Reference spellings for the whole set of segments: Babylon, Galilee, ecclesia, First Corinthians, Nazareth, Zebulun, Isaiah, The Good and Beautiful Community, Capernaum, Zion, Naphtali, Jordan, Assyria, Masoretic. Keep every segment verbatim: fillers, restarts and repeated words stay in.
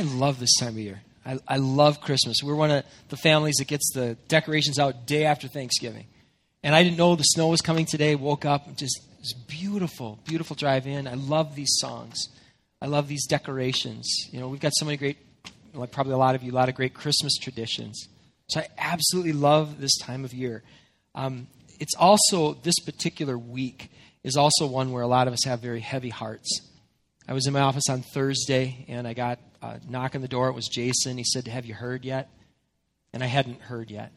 I love this time of year. I, I love Christmas. We're one of the families that gets the decorations out day after Thanksgiving. And I didn't know the snow was coming today. Woke up, just it was beautiful, beautiful drive in. I love these songs. I love these decorations. You know, we've got so many great, like probably a lot of you, a lot of great Christmas traditions. So I absolutely love this time of year. Um, it's also, this particular week is also one where a lot of us have very heavy hearts. I was in my office on Thursday, and I got a knock on the door. It was Jason. He said, have you heard yet? And I hadn't heard yet.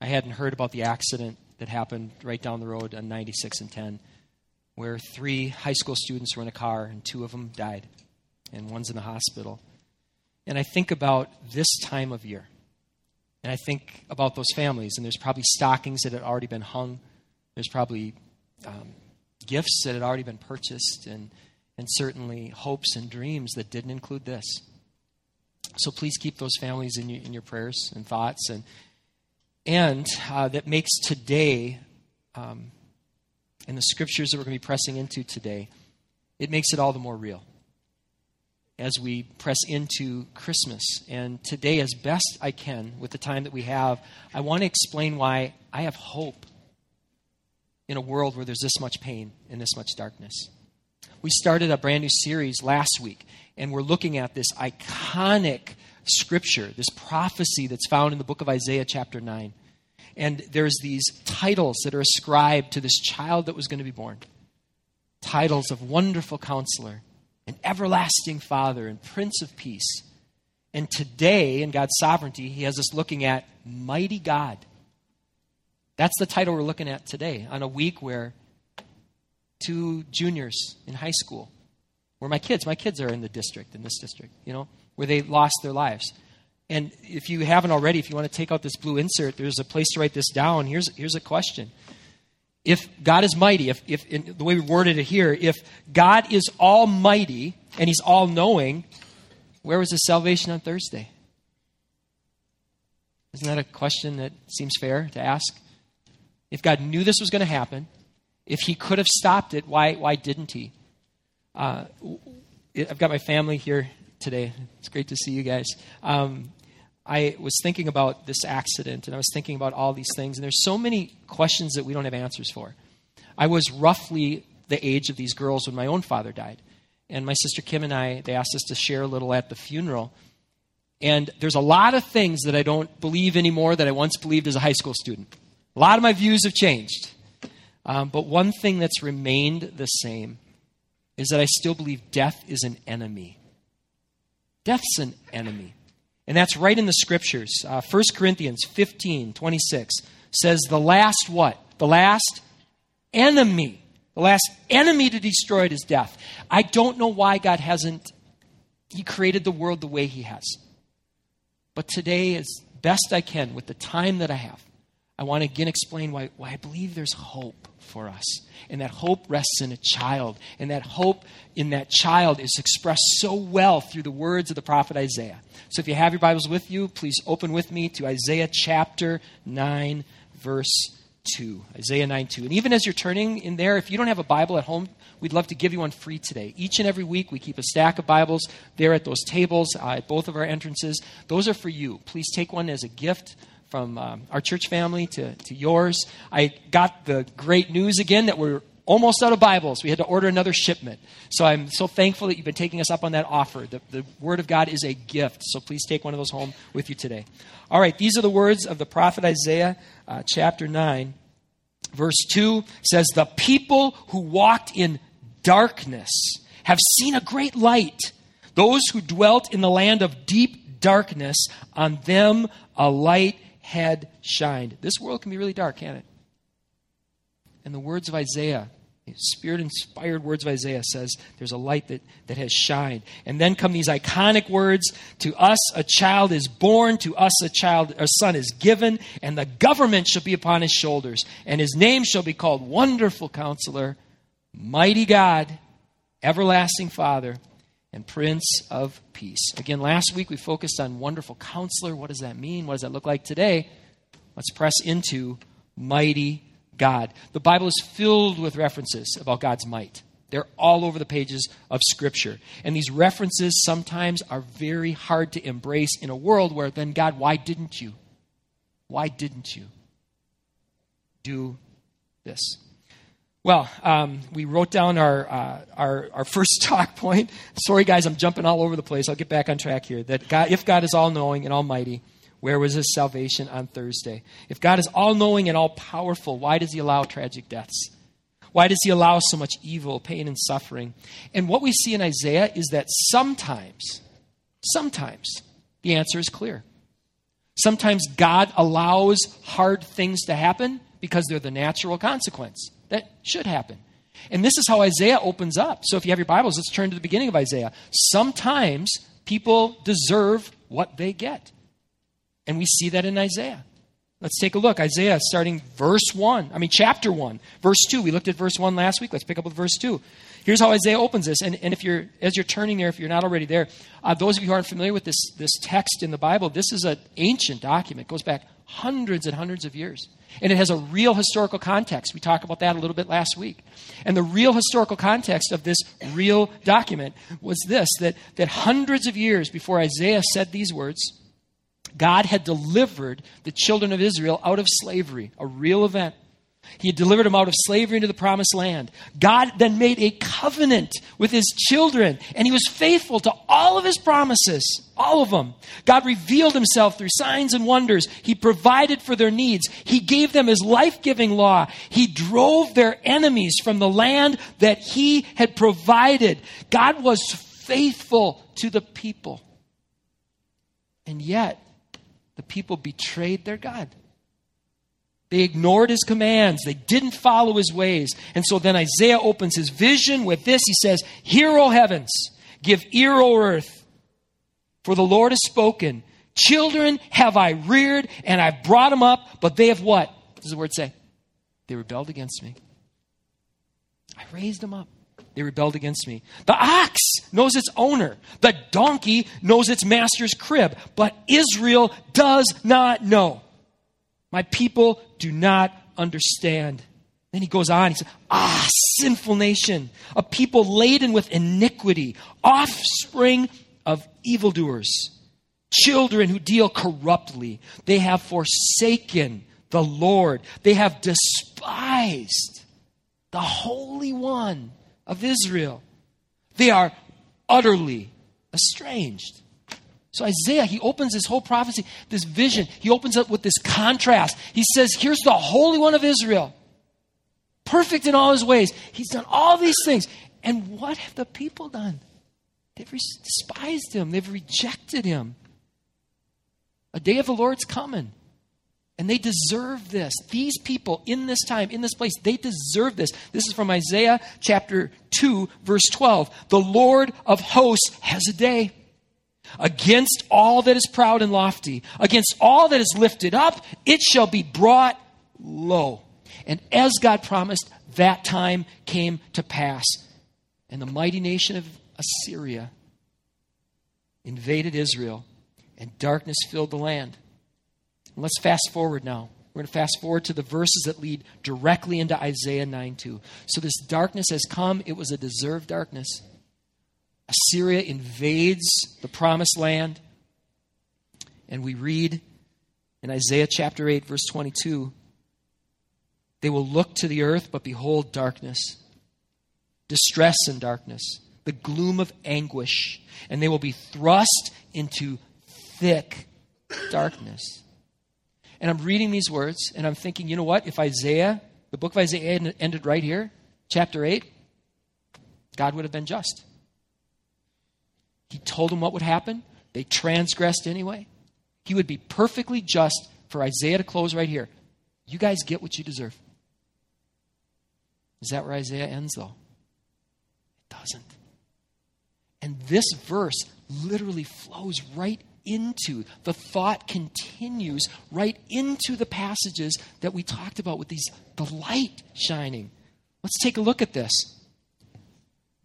I hadn't heard about the accident that happened right down the road on ninety-six and ten, where three high school students were in a car, and two of them died, and one's in the hospital. And I think about this time of year, and I think about those families, and there's probably stockings that had already been hung. There's probably um, gifts that had already been purchased, and and certainly hopes and dreams that didn't include this. So please keep those families in your, in your prayers and thoughts, and and uh, that makes today, um, and the scriptures that we're going to be pressing into today, it makes it all the more real as we press into Christmas. And today, as best I can, with the time that we have, I want to explain why I have hope in a world where there's this much pain and this much darkness. We started a brand new series last week, and we're looking at this iconic scripture, this prophecy that's found in the book of Isaiah chapter nine. And there's these titles that are ascribed to this child that was going to be born. Titles of Wonderful Counselor, and Everlasting Father, and Prince of Peace. And today, in God's sovereignty, he has us looking at Mighty God. That's the title we're looking at today, on a week where two juniors in high school, where my kids, my kids are in the district, in this district, you know, where they lost their lives. And if you haven't already, if you want to take out this blue insert, there's a place to write this down. Here's, here's a question. If God is mighty, if, if in the way we worded it here, if God is almighty and he's all-knowing, where was his salvation on Thursday? Isn't that a question that seems fair to ask? If God knew this was going to happen, if he could have stopped it, why why didn't he? Uh, I've got my family here today. It's great to see you guys. Um, I was thinking about this accident, and I was thinking about all these things, and there's so many questions that we don't have answers for. I was roughly the age of these girls when my own father died, and my sister Kim and I, they asked us to share a little at the funeral, and there's a lot of things that I don't believe anymore that I once believed as a high school student. A lot of my views have changed, um, but one thing that's remained the same is that I still believe death is an enemy. Death's an enemy. And that's right in the scriptures. Uh, First Corinthians fifteen twenty-six says the last what? The last enemy. The last enemy to destroy it is death. I don't know why God hasn't, he created the world the way he has. But today, as best I can, with the time that I have, I want to again explain why, why I believe there's hope for us. And that hope rests in a child. And that hope in that child is expressed so well through the words of the prophet Isaiah. So if you have your Bibles with you, please open with me to Isaiah chapter nine, verse two. Isaiah nine two. And even as you're turning in there, if you don't have a Bible at home, we'd love to give you one free today. Each and every week, we keep a stack of Bibles there at those tables, uh, at both of our entrances. Those are for you. Please take one as a gift from um, our church family to, to yours. I got the great news again that we're almost out of Bibles. We had to order another shipment. So I'm so thankful that you've been taking us up on that offer. The, the Word of God is a gift. So please take one of those home with you today. All right, these are the words of the prophet Isaiah, uh, chapter nine. Verse two says, the people who walked in darkness have seen a great light. Those who dwelt in the land of deep darkness, on them a light had shined. This world can be really dark, can't it? And the words of Isaiah, Spirit-inspired words of Isaiah, says there's a light that, that has shined. And then come these iconic words, to us a child is born, to us a child, a son is given, and the government shall be upon his shoulders, and his name shall be called Wonderful Counselor, Mighty God, Everlasting Father, and Prince of Peace. Again, last week we focused on Wonderful Counselor. What does that mean? What does that look like today? Let's press into Mighty God. The Bible is filled with references about God's might. They're all over the pages of Scripture. And these references sometimes are very hard to embrace in a world where then, God, why didn't you? Why didn't you do this? Well, um, we wrote down our, uh, our our first talk point. Sorry, guys, I'm jumping all over the place. I'll get back on track here. That God, if God is all-knowing and almighty, where was his salvation on Thursday? If God is all-knowing and all-powerful, why does he allow tragic deaths? Why does he allow so much evil, pain, and suffering? And what we see in Isaiah is that sometimes, sometimes the answer is clear. Sometimes God allows hard things to happen because they're the natural consequence. That should happen. And this is how Isaiah opens up. So if you have your Bibles, let's turn to the beginning of Isaiah. Sometimes people deserve what they get. And we see that in Isaiah. Let's take a look. Isaiah, starting verse one. I mean, chapter one, verse two. We looked at verse one last week. Let's pick up with verse two. Here's how Isaiah opens this. And, and if you're, as you're turning there, if you're not already there, uh, those of you who aren't familiar with this, this text in the Bible, this is an ancient document. It goes back hundreds and hundreds of years. And it has a real historical context. We talked about that a little bit last week. And the real historical context of this real document was this, that, that hundreds of years before Isaiah said these words, God had delivered the children of Israel out of slavery, a real event. He had delivered them out of slavery into the promised land. God then made a covenant with his children, and he was faithful to all of his promises, all of them. God revealed himself through signs and wonders. He provided for their needs. He gave them his life-giving law. He drove their enemies from the land that he had provided. God was faithful to the people. And yet, the people betrayed their God. They ignored his commands. They didn't follow his ways. And so then Isaiah opens his vision with this. He says, "Hear, O heavens, give ear, O earth, for the Lord has spoken. Children have I reared, and I've brought them up, but they have what?" This is the word say. They rebelled against me. I raised them up. They rebelled against me. The ox knows its owner. The donkey knows its master's crib, but Israel does not know. My people do not understand. Then he goes on. He says, ah, sinful nation, a people laden with iniquity, offspring of evildoers, children who deal corruptly. They have forsaken the Lord. They have despised the Holy One of Israel. They are utterly estranged. So Isaiah, he opens this whole prophecy, this vision. He opens up with this contrast. He says, here's the Holy One of Israel, perfect in all his ways. He's done all these things. And what have the people done? They've despised him. They've rejected him. A day of the Lord's coming. And they deserve this. These people in this time, in this place, they deserve this. This is from Isaiah chapter two, verse twelve. The Lord of hosts has a day against all that is proud and lofty, against all that is lifted up, it shall be brought low. And as God promised, that time came to pass. And the mighty nation of Assyria invaded Israel, and darkness filled the land. And let's fast forward now. We're going to fast forward to the verses that lead directly into Isaiah nine two. So this darkness has come. It was a deserved darkness. Assyria invades the promised land. And we read in Isaiah chapter eight, verse twenty-two, they will look to the earth, but behold darkness, distress and darkness, the gloom of anguish, and they will be thrust into thick darkness. And I'm reading these words, and I'm thinking, you know what? If Isaiah, the book of Isaiah ended right here, chapter eight, God would have been just. He told them what would happen. They transgressed anyway. He would be perfectly just for Isaiah to close right here. You guys get what you deserve. Is that where Isaiah ends, though? It doesn't. And this verse literally flows right into, the thought continues right into the passages that we talked about with these, the light shining. Let's take a look at this.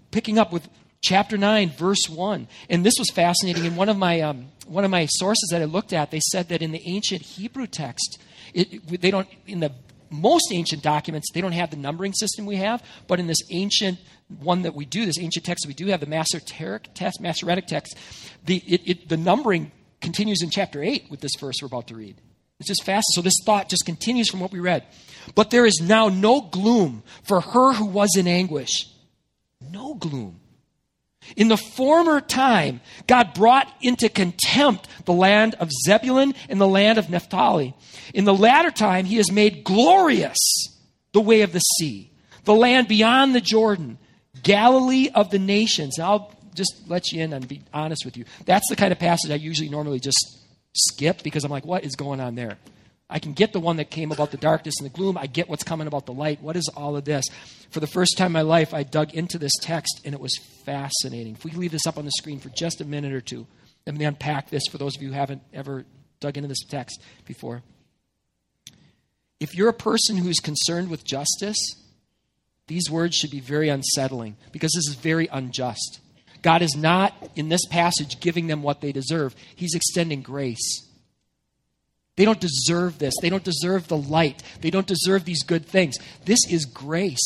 Picking up with chapter nine, verse one. And this was fascinating. In one of my um, one of my sources that I looked at, they said that in the ancient Hebrew text, it, they don't in the most ancient documents, they don't have the numbering system we have, but in this ancient one that we do, this ancient text that we do have, the Masoretic text, Masoretic text, the, it, it, the numbering continues in chapter eight with this verse we're about to read. It's just fast. So this thought just continues from what we read. But there is now no gloom for her who was in anguish. No gloom. In the former time, God brought into contempt the land of Zebulun and the land of Naphtali. In the latter time, he has made glorious the way of the sea, the land beyond the Jordan, Galilee of the nations. And I'll just let you in and be honest with you. That's the kind of passage I usually normally just skip because I'm like, what is going on there? I can get the one that came about the darkness and the gloom. I get what's coming about the light. What is all of this? For the first time in my life, I dug into this text, and it was fascinating. If we leave this up on the screen for just a minute or two, let me unpack this for those of you who haven't ever dug into this text before. If you're a person who is concerned with justice, these words should be very unsettling because this is very unjust. God is not, in this passage, giving them what they deserve. He's extending grace. They don't deserve this. They don't deserve the light. They don't deserve these good things. This is grace.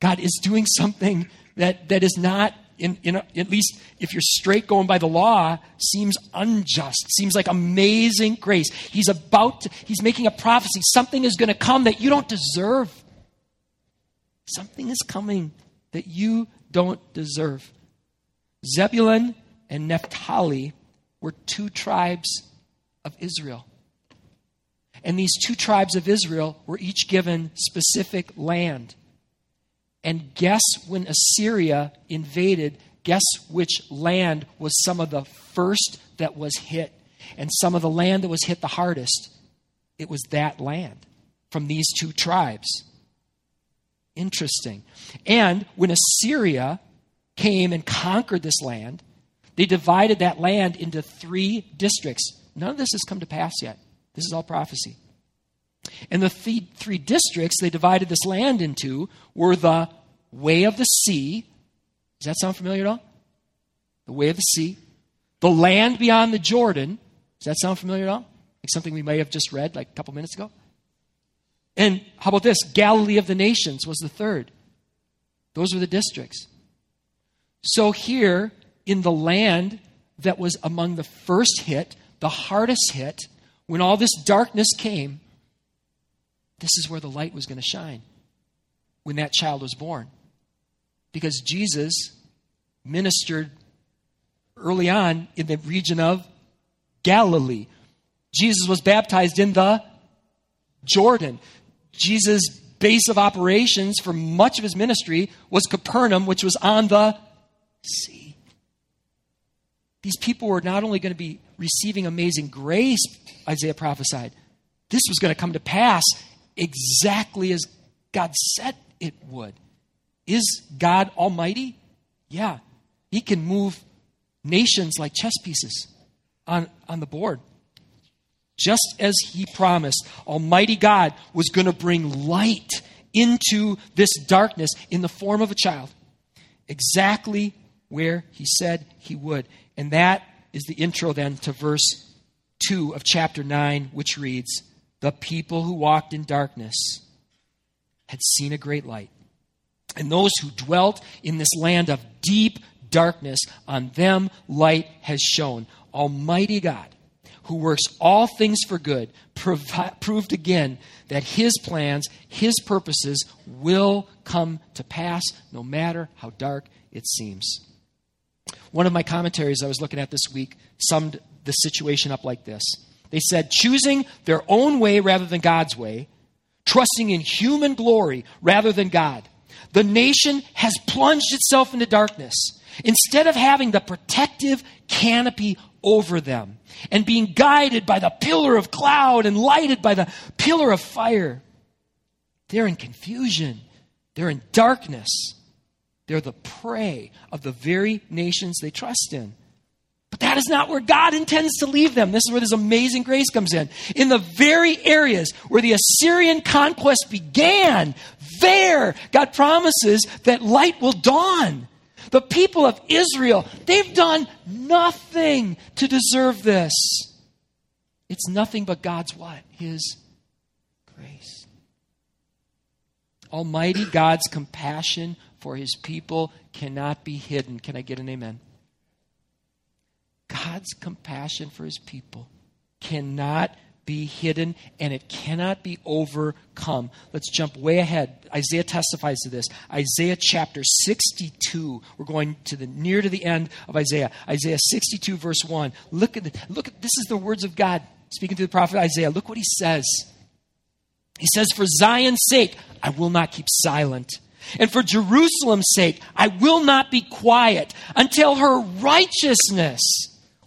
God is doing something that, that is not, in, in a, at least if you're straight going by the law, seems unjust, seems like amazing grace. He's about to, he's making a prophecy. Something is going to come that you don't deserve. Something is coming that you don't deserve. Zebulun and Naphtali were two tribes of Israel. And these two tribes of Israel were each given specific land. And guess when Assyria invaded, guess which land was some of the first that was hit? And some of the land that was hit the hardest, it was that land from these two tribes. Interesting. And when Assyria came and conquered this land, they divided that land into three districts. None of this has come to pass yet. This is all prophecy. And the three, three districts they divided this land into were the way of the sea. Does that sound familiar at all? The way of the sea. The land beyond the Jordan. Does that sound familiar at all? Like something we may have just read like a couple minutes ago. And how about this? Galilee of the nations was the third. Those were the districts. So here in the land that was among the first hit, the hardest hit, when all this darkness came, this is where the light was going to shine when that child was born. Because Jesus ministered early on in the region of Galilee. Jesus was baptized in the Jordan. Jesus' base of operations for much of his ministry was Capernaum, which was on the sea. These people were not only going to be receiving amazing grace, Isaiah prophesied, this was going to come to pass exactly as God said it would. Is God almighty? Yeah. He can move nations like chess pieces on, on the board. Just as he promised, Almighty God was going to bring light into this darkness in the form of a child. Exactly where he said he would. And that is the intro then to verse two of chapter nine, which reads, "The people who walked in darkness had seen a great light. And those who dwelt in this land of deep darkness, on them light has shone. Almighty God, who works all things for good, provi- proved again that his plans, his purposes will come to pass no matter how dark it seems." One of my commentaries I was looking at this week summed the situation up like this. They said, choosing their own way rather than God's way, trusting in human glory rather than God, the nation has plunged itself into darkness. Instead of having the protective canopy over them and being guided by the pillar of cloud and lighted by the pillar of fire, they're in confusion. They're in darkness. They're the prey of the very nations they trust in. But that is not where God intends to leave them. This is where this amazing grace comes in. In the very areas where the Assyrian conquest began, there God promises that light will dawn. The people of Israel, they've done nothing to deserve this. It's nothing but God's what? His grace. Almighty God's compassion for his people cannot be hidden. Can I get an amen? God's compassion for his people cannot be hidden, and it cannot be overcome. Let's jump way ahead. Isaiah testifies to this. Isaiah chapter sixty-two. We're going to the near to the end of Isaiah. Isaiah sixty-two, verse one. Look at the, look at this is the words of God speaking to the prophet Isaiah. Look what he says. He says, "For Zion's sake, I will not keep silent. And for Jerusalem's sake, I will not be quiet until her righteousness."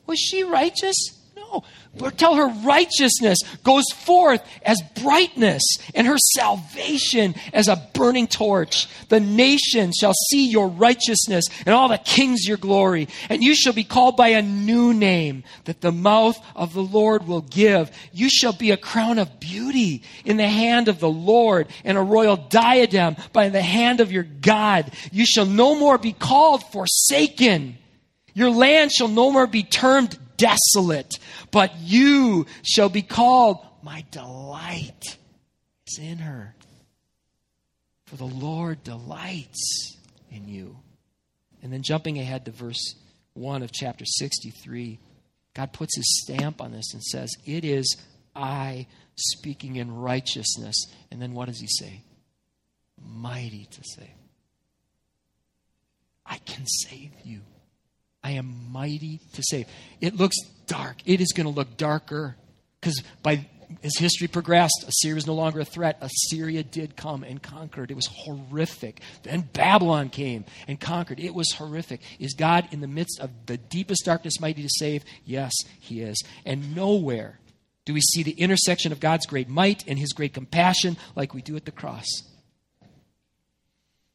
Was she righteous? No. But until her righteousness goes forth as brightness and her salvation as a burning torch. The nation shall see your righteousness and all the kings your glory. And you shall be called by a new name that the mouth of the Lord will give. You shall be a crown of beauty in the hand of the Lord and a royal diadem by the hand of your God. You shall no more be called forsaken. Your land shall no more be termed desolate, but you shall be called, "My delight is in her, for the Lord delights in you." And then jumping ahead to verse one of chapter sixty-three, God puts his stamp on this and says, "It is I speaking in righteousness." And then what does he say? Mighty to save. I can save you. I am mighty to save. It looks dark. It is going to look darker because by as history progressed, Assyria was no longer a threat. Assyria did come and conquered. It was horrific. Then Babylon came and conquered. It was horrific. Is God in the midst of the deepest darkness mighty to save? Yes, he is. And nowhere do we see the intersection of God's great might and his great compassion like we do at the cross.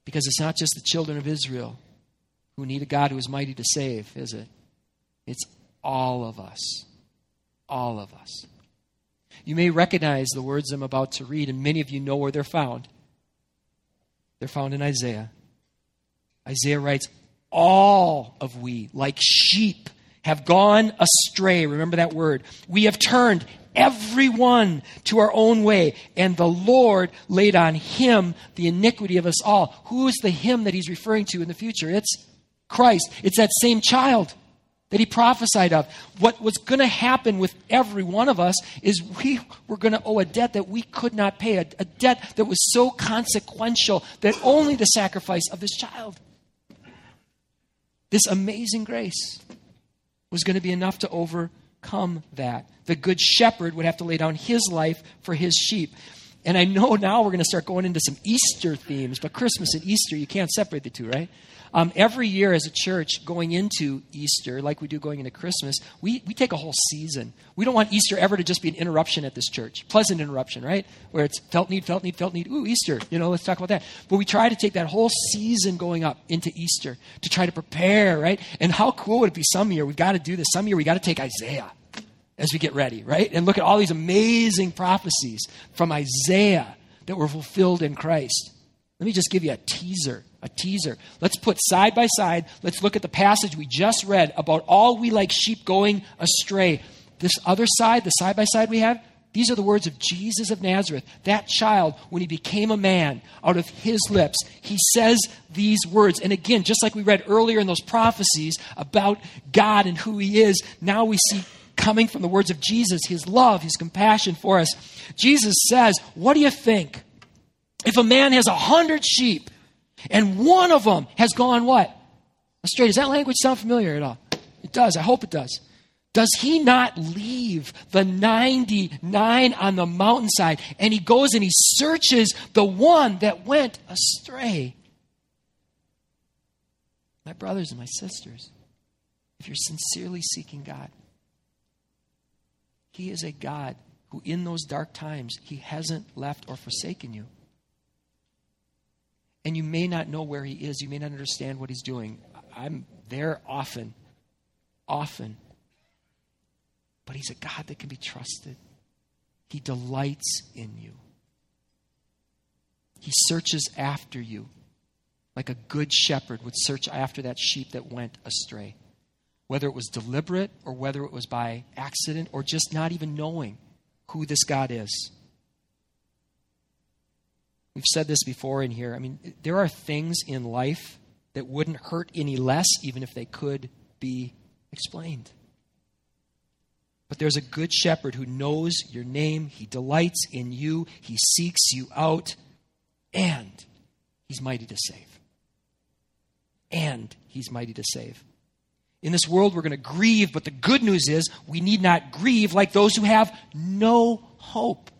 Because it's not just the children of Israel who need a God who is mighty to save, is it? It's all of us. All of us. You may recognize the words I'm about to read, and many of you know where they're found. They're found in Isaiah. Isaiah writes, "All of we, like sheep, have gone astray." Remember that word. "We have turned everyone to our own way, and the Lord laid on him the iniquity of us all." Who is the him that he's referring to in the future? It's Christ. It's that same child that he prophesied of. What was going to happen with every one of us is we were going to owe a debt that we could not pay, a, a debt that was so consequential that only the sacrifice of this child, this amazing grace, was going to be enough to overcome that. The good shepherd would have to lay down his life for his sheep. And I know now we're going to start going into some Easter themes, but Christmas and Easter, you can't separate the two, right? Um, every year as a church going into Easter, like we do going into Christmas, we, we take a whole season. We don't want Easter ever to just be an interruption at this church. Pleasant interruption, right? Where it's felt need, felt need, felt need. Ooh, Easter. You know, let's talk about that. But we try to take that whole season going up into Easter to try to prepare, right? And how cool would it be some year? We've got to do this. Some year we got to take Isaiah as we get ready, right? And look at all these amazing prophecies from Isaiah that were fulfilled in Christ. Let me just give you a teaser. A teaser. Let's put side by side. Let's look at the passage we just read about all we like sheep going astray. This other side, the side by side we have, these are the words of Jesus of Nazareth. That child, when he became a man, out of his lips, he says these words. And again, just like we read earlier in those prophecies about God and who he is, now we see coming from the words of Jesus, his love, his compassion for us. Jesus says, "What do you think? If a man has a hundred sheep, and one of them has gone what? Astray." Does that language sound familiar at all? It does. I hope it does. Does he not leave the ninety-nine on the mountainside? And he goes and he searches the one that went astray. My brothers and my sisters, if you're sincerely seeking God, he is a God who in those dark times, he hasn't left or forsaken you. And you may not know where he is. You may not understand what he's doing. I'm there often, often. But he's a God that can be trusted. He delights in you. He searches after you like a good shepherd would search after that sheep that went astray, whether it was deliberate or whether it was by accident or just not even knowing who this God is. We've said this before in here. I mean, there are things in life that wouldn't hurt any less, even if they could be explained. But there's a good shepherd who knows your name. He delights in you. He seeks you out. And he's mighty to save. And he's mighty to save. In this world, we're going to grieve, but the good news is we need not grieve like those who have no hope.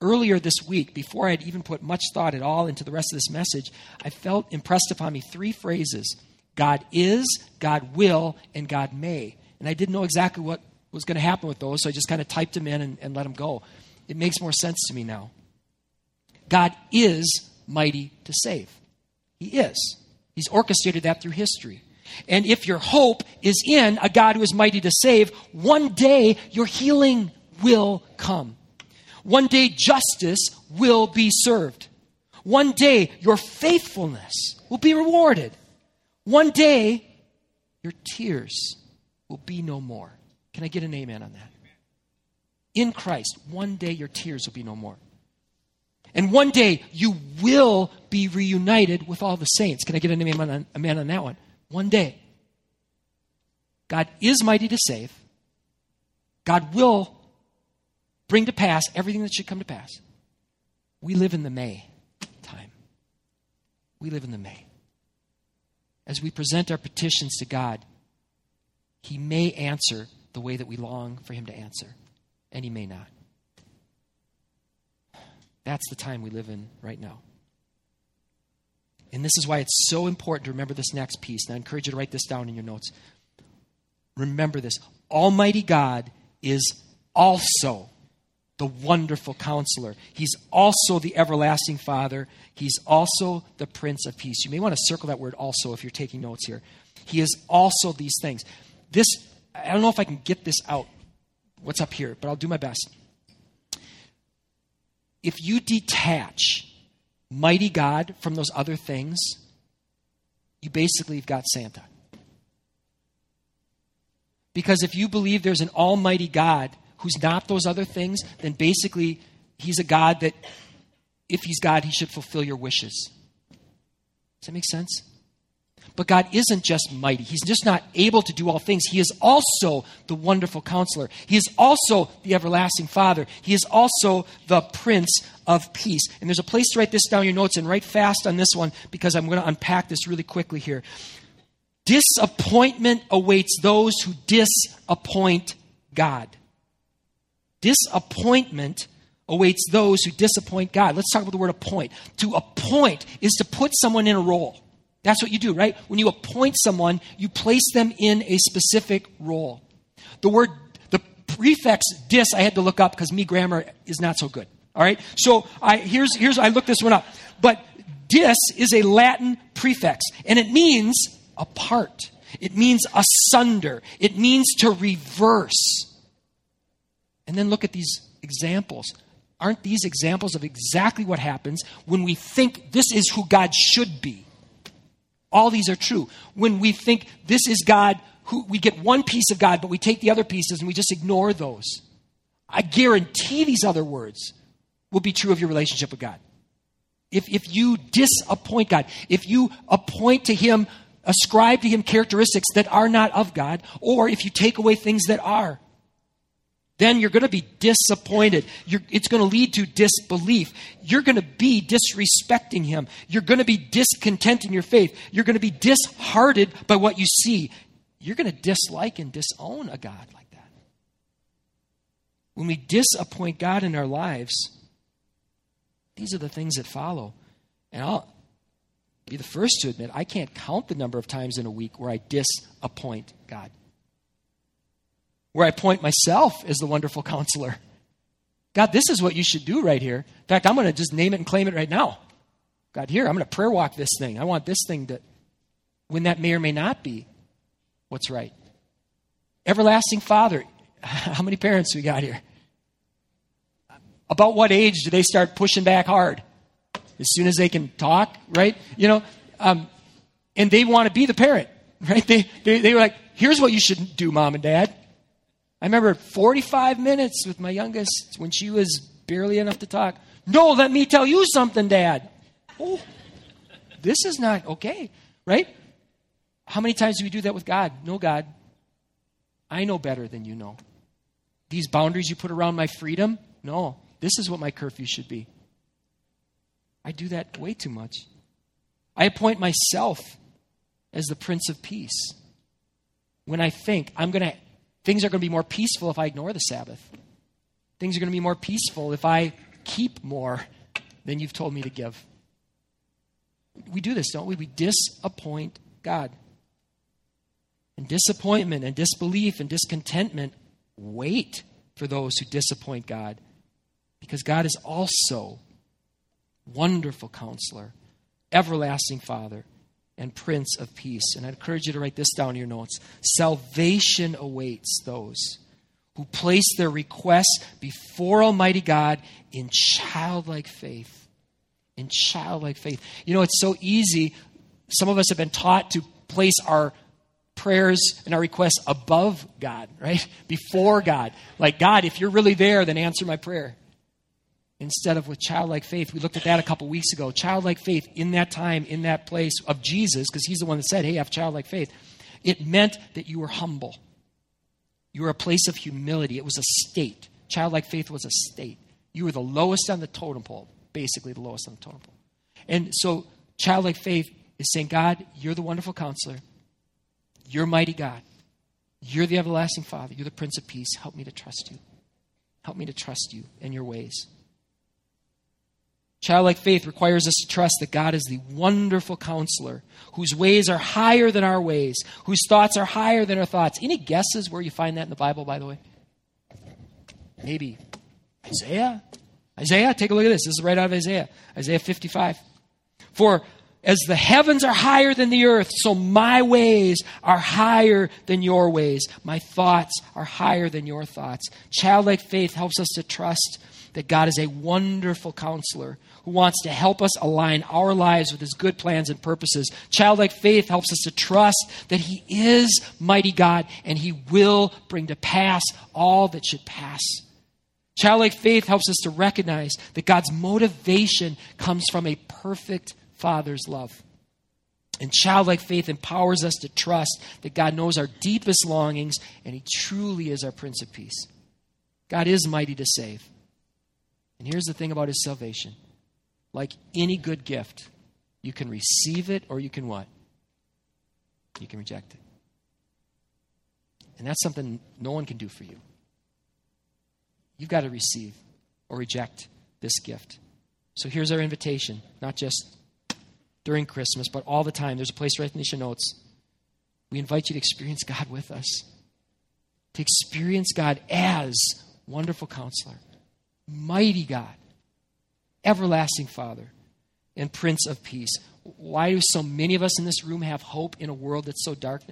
Earlier this week, before I had even put much thought at all into the rest of this message, I felt impressed upon me three phrases: God is, God will, and God may. And I didn't know exactly what was going to happen with those, so I just kind of typed them in and, and let them go. It makes more sense to me now. God is mighty to save. He is. He's orchestrated that through history. And if your hope is in a God who is mighty to save, one day your healing will come. One day justice will be served. One day your faithfulness will be rewarded. One day your tears will be no more. Can I get an amen on that? In Christ, one day your tears will be no more. And one day you will be reunited with all the saints. Can I get an amen on, amen on that one? One day. God is mighty to save. God will bring to pass everything that should come to pass. We live in the May time. We live in the May. As we present our petitions to God, he may answer the way that we long for him to answer, and he may not. That's the time we live in right now. And this is why it's so important to remember this next piece. And I encourage you to write this down in your notes. Remember this. Almighty God is also the wonderful counselor. He's also the everlasting Father. He's also the Prince of Peace. You may want to circle that word also if you're taking notes here. He is also these things. This, I don't know if I can get this out, what's up here, but I'll do my best. If you detach mighty God from those other things, you basically have got Santa. Because if you believe there's an almighty God who's not those other things, then basically he's a God that, if he's God, he should fulfill your wishes. Does that make sense? But God isn't just mighty. He's just not able to do all things. He is also the wonderful counselor. He is also the everlasting Father. He is also the Prince of Peace. And there's a place to write this down in your notes, and write fast on this one because I'm going to unpack this really quickly here. Disappointment awaits those who disappoint God. Disappointment awaits those who disappoint God. Let's talk about the word appoint. To appoint is to put someone in a role. That's what you do, right? When you appoint someone, you place them in a specific role. The word, the prefix dis, I had to look up because me grammar is not so good. All right? So I here's, here's I looked this one up. But dis is a Latin prefix, and it means apart. It means asunder. It means to reverse. And then look at these examples. Aren't these examples of exactly what happens when we think this is who God should be? All these are true. When we think this is God, who we get one piece of God, but we take the other pieces and we just ignore those. I guarantee these other words will be true of your relationship with God. If, if you disappoint God, if you appoint to him, ascribe to him characteristics that are not of God, or if you take away things that are, then you're going to be disappointed. You're, it's going to lead to disbelief. You're going to be disrespecting him. You're going to be discontent in your faith. You're going to be disheartened by what you see. You're going to dislike and disown a God like that. When we disappoint God in our lives, these are the things that follow. And I'll be the first to admit, I can't count the number of times in a week where I disappoint God, where I point myself as the wonderful counselor. God, this is what you should do right here. In fact, I'm going to just name it and claim it right now. God, here, I'm going to prayer walk this thing. I want this thing to, when that may or may not be what's right. Everlasting Father, how many parents we got here? About what age do they start pushing back hard? As soon as they can talk, right? You know, um, and they want to be the parent, right? They, they, they were like, here's what you should do, Mom and Dad. I remember forty-five minutes with my youngest when she was barely enough to talk. No, let me tell you something, Dad. Oh, this is not okay, right? How many times do we do that with God? No, God, I know better than you know. These boundaries you put around my freedom? No, this is what my curfew should be. I do that way too much. I appoint myself as the Prince of Peace. When I think I'm going to, things are going to be more peaceful if I ignore the Sabbath. Things are going to be more peaceful if I keep more than you've told me to give. We do this, don't we? We disappoint God. And disappointment and disbelief and discontentment wait for those who disappoint God, because God is also wonderful counselor, everlasting Father, and Prince of Peace. And I encourage you to write this down in your notes. Salvation awaits those who place their requests before Almighty God in childlike faith. In childlike faith. You know, it's so easy. Some of us have been taught to place our prayers and our requests above God, right? Before God. Like, God, if you're really there, then answer my prayer. Instead of with childlike faith. We looked at that a couple weeks ago. Childlike faith in that time, in that place of Jesus, because he's the one that said, hey, have childlike faith. It meant that you were humble. You were a place of humility. It was a state. Childlike faith was a state. You were the lowest on the totem pole, basically the lowest on the totem pole. And so childlike faith is saying, God, you're the wonderful counselor. You're mighty God. You're the everlasting Father. You're the Prince of Peace. Help me to trust you. Help me to trust you and your ways. Childlike faith requires us to trust that God is the wonderful counselor whose ways are higher than our ways, whose thoughts are higher than our thoughts. Any guesses where you find that in the Bible, by the way? Maybe Isaiah? Isaiah, take a look at this. This is right out of Isaiah. Isaiah fifty-five. For as the heavens are higher than the earth, so my ways are higher than your ways. My thoughts are higher than your thoughts. Childlike faith helps us to trust that God is a wonderful counselor who wants to help us align our lives with his good plans and purposes. Childlike faith helps us to trust that he is mighty God and he will bring to pass all that should pass. Childlike faith helps us to recognize that God's motivation comes from a perfect Father's love. And childlike faith empowers us to trust that God knows our deepest longings and he truly is our Prince of Peace. God is mighty to save. And here's the thing about his salvation. Like any good gift, you can receive it or you can what? You can reject it. And that's something no one can do for you. You've got to receive or reject this gift. So here's our invitation, not just during Christmas, but all the time. There's a place right in the notes. We invite you to experience God with us, to experience God as wonderful counselor, mighty God, everlasting Father, and Prince of Peace. Why do so many of us in this room have hope in a world that's so dark,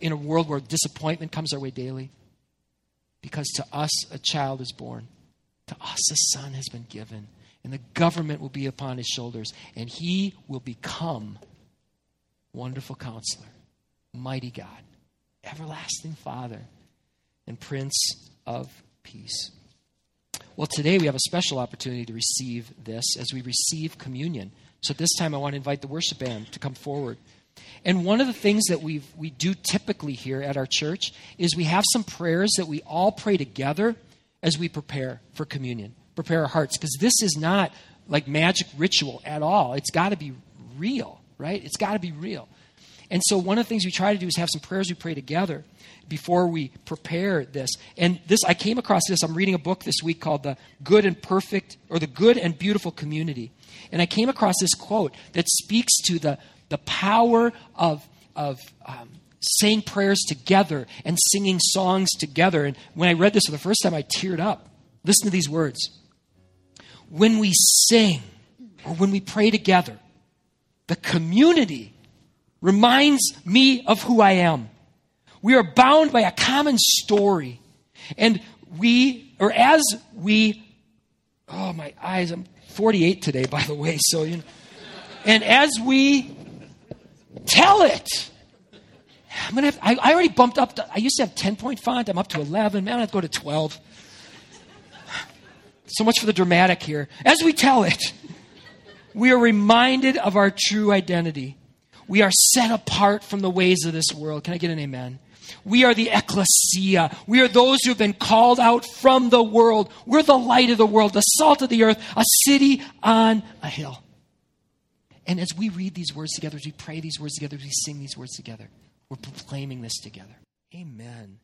in a world where disappointment comes our way daily? Because to us a child is born. To us a son has been given. And the government will be upon his shoulders. And he will become wonderful counselor, mighty God, everlasting Father, and Prince of Peace. Well, today we have a special opportunity to receive this as we receive communion. So this time I want to invite the worship band to come forward. And one of the things that we we do typically here at our church is we have some prayers that we all pray together as we prepare for communion, prepare our hearts, because this is not like magic ritual at all. It's got to be real, right? It's got to be real. And so one of the things we try to do is have some prayers we pray together before we prepare this. And this, I came across this. I'm reading a book this week called The Good and Perfect, or The Good and Beautiful Community. And I came across this quote that speaks to the, the power of, of um, saying prayers together and singing songs together. And when I read this for the first time, I teared up. Listen to these words. When we sing or when we pray together, the community reminds me of who I am. We are bound by a common story. And we, or as we, oh, my eyes, I'm forty-eight today, by the way, so, you know. And as we tell it, I'm going to have, I, I already bumped up, to, I used to have ten-point font, I'm up to eleven, man, I have to go to twelve. So much for the dramatic here. As we tell it, we are reminded of our true identity. We are set apart from the ways of this world. Can I get an amen? We are the ecclesia. We are those who have been called out from the world. We're the light of the world, the salt of the earth, a city on a hill. And as we read these words together, as we pray these words together, as we sing these words together, we're proclaiming this together. Amen.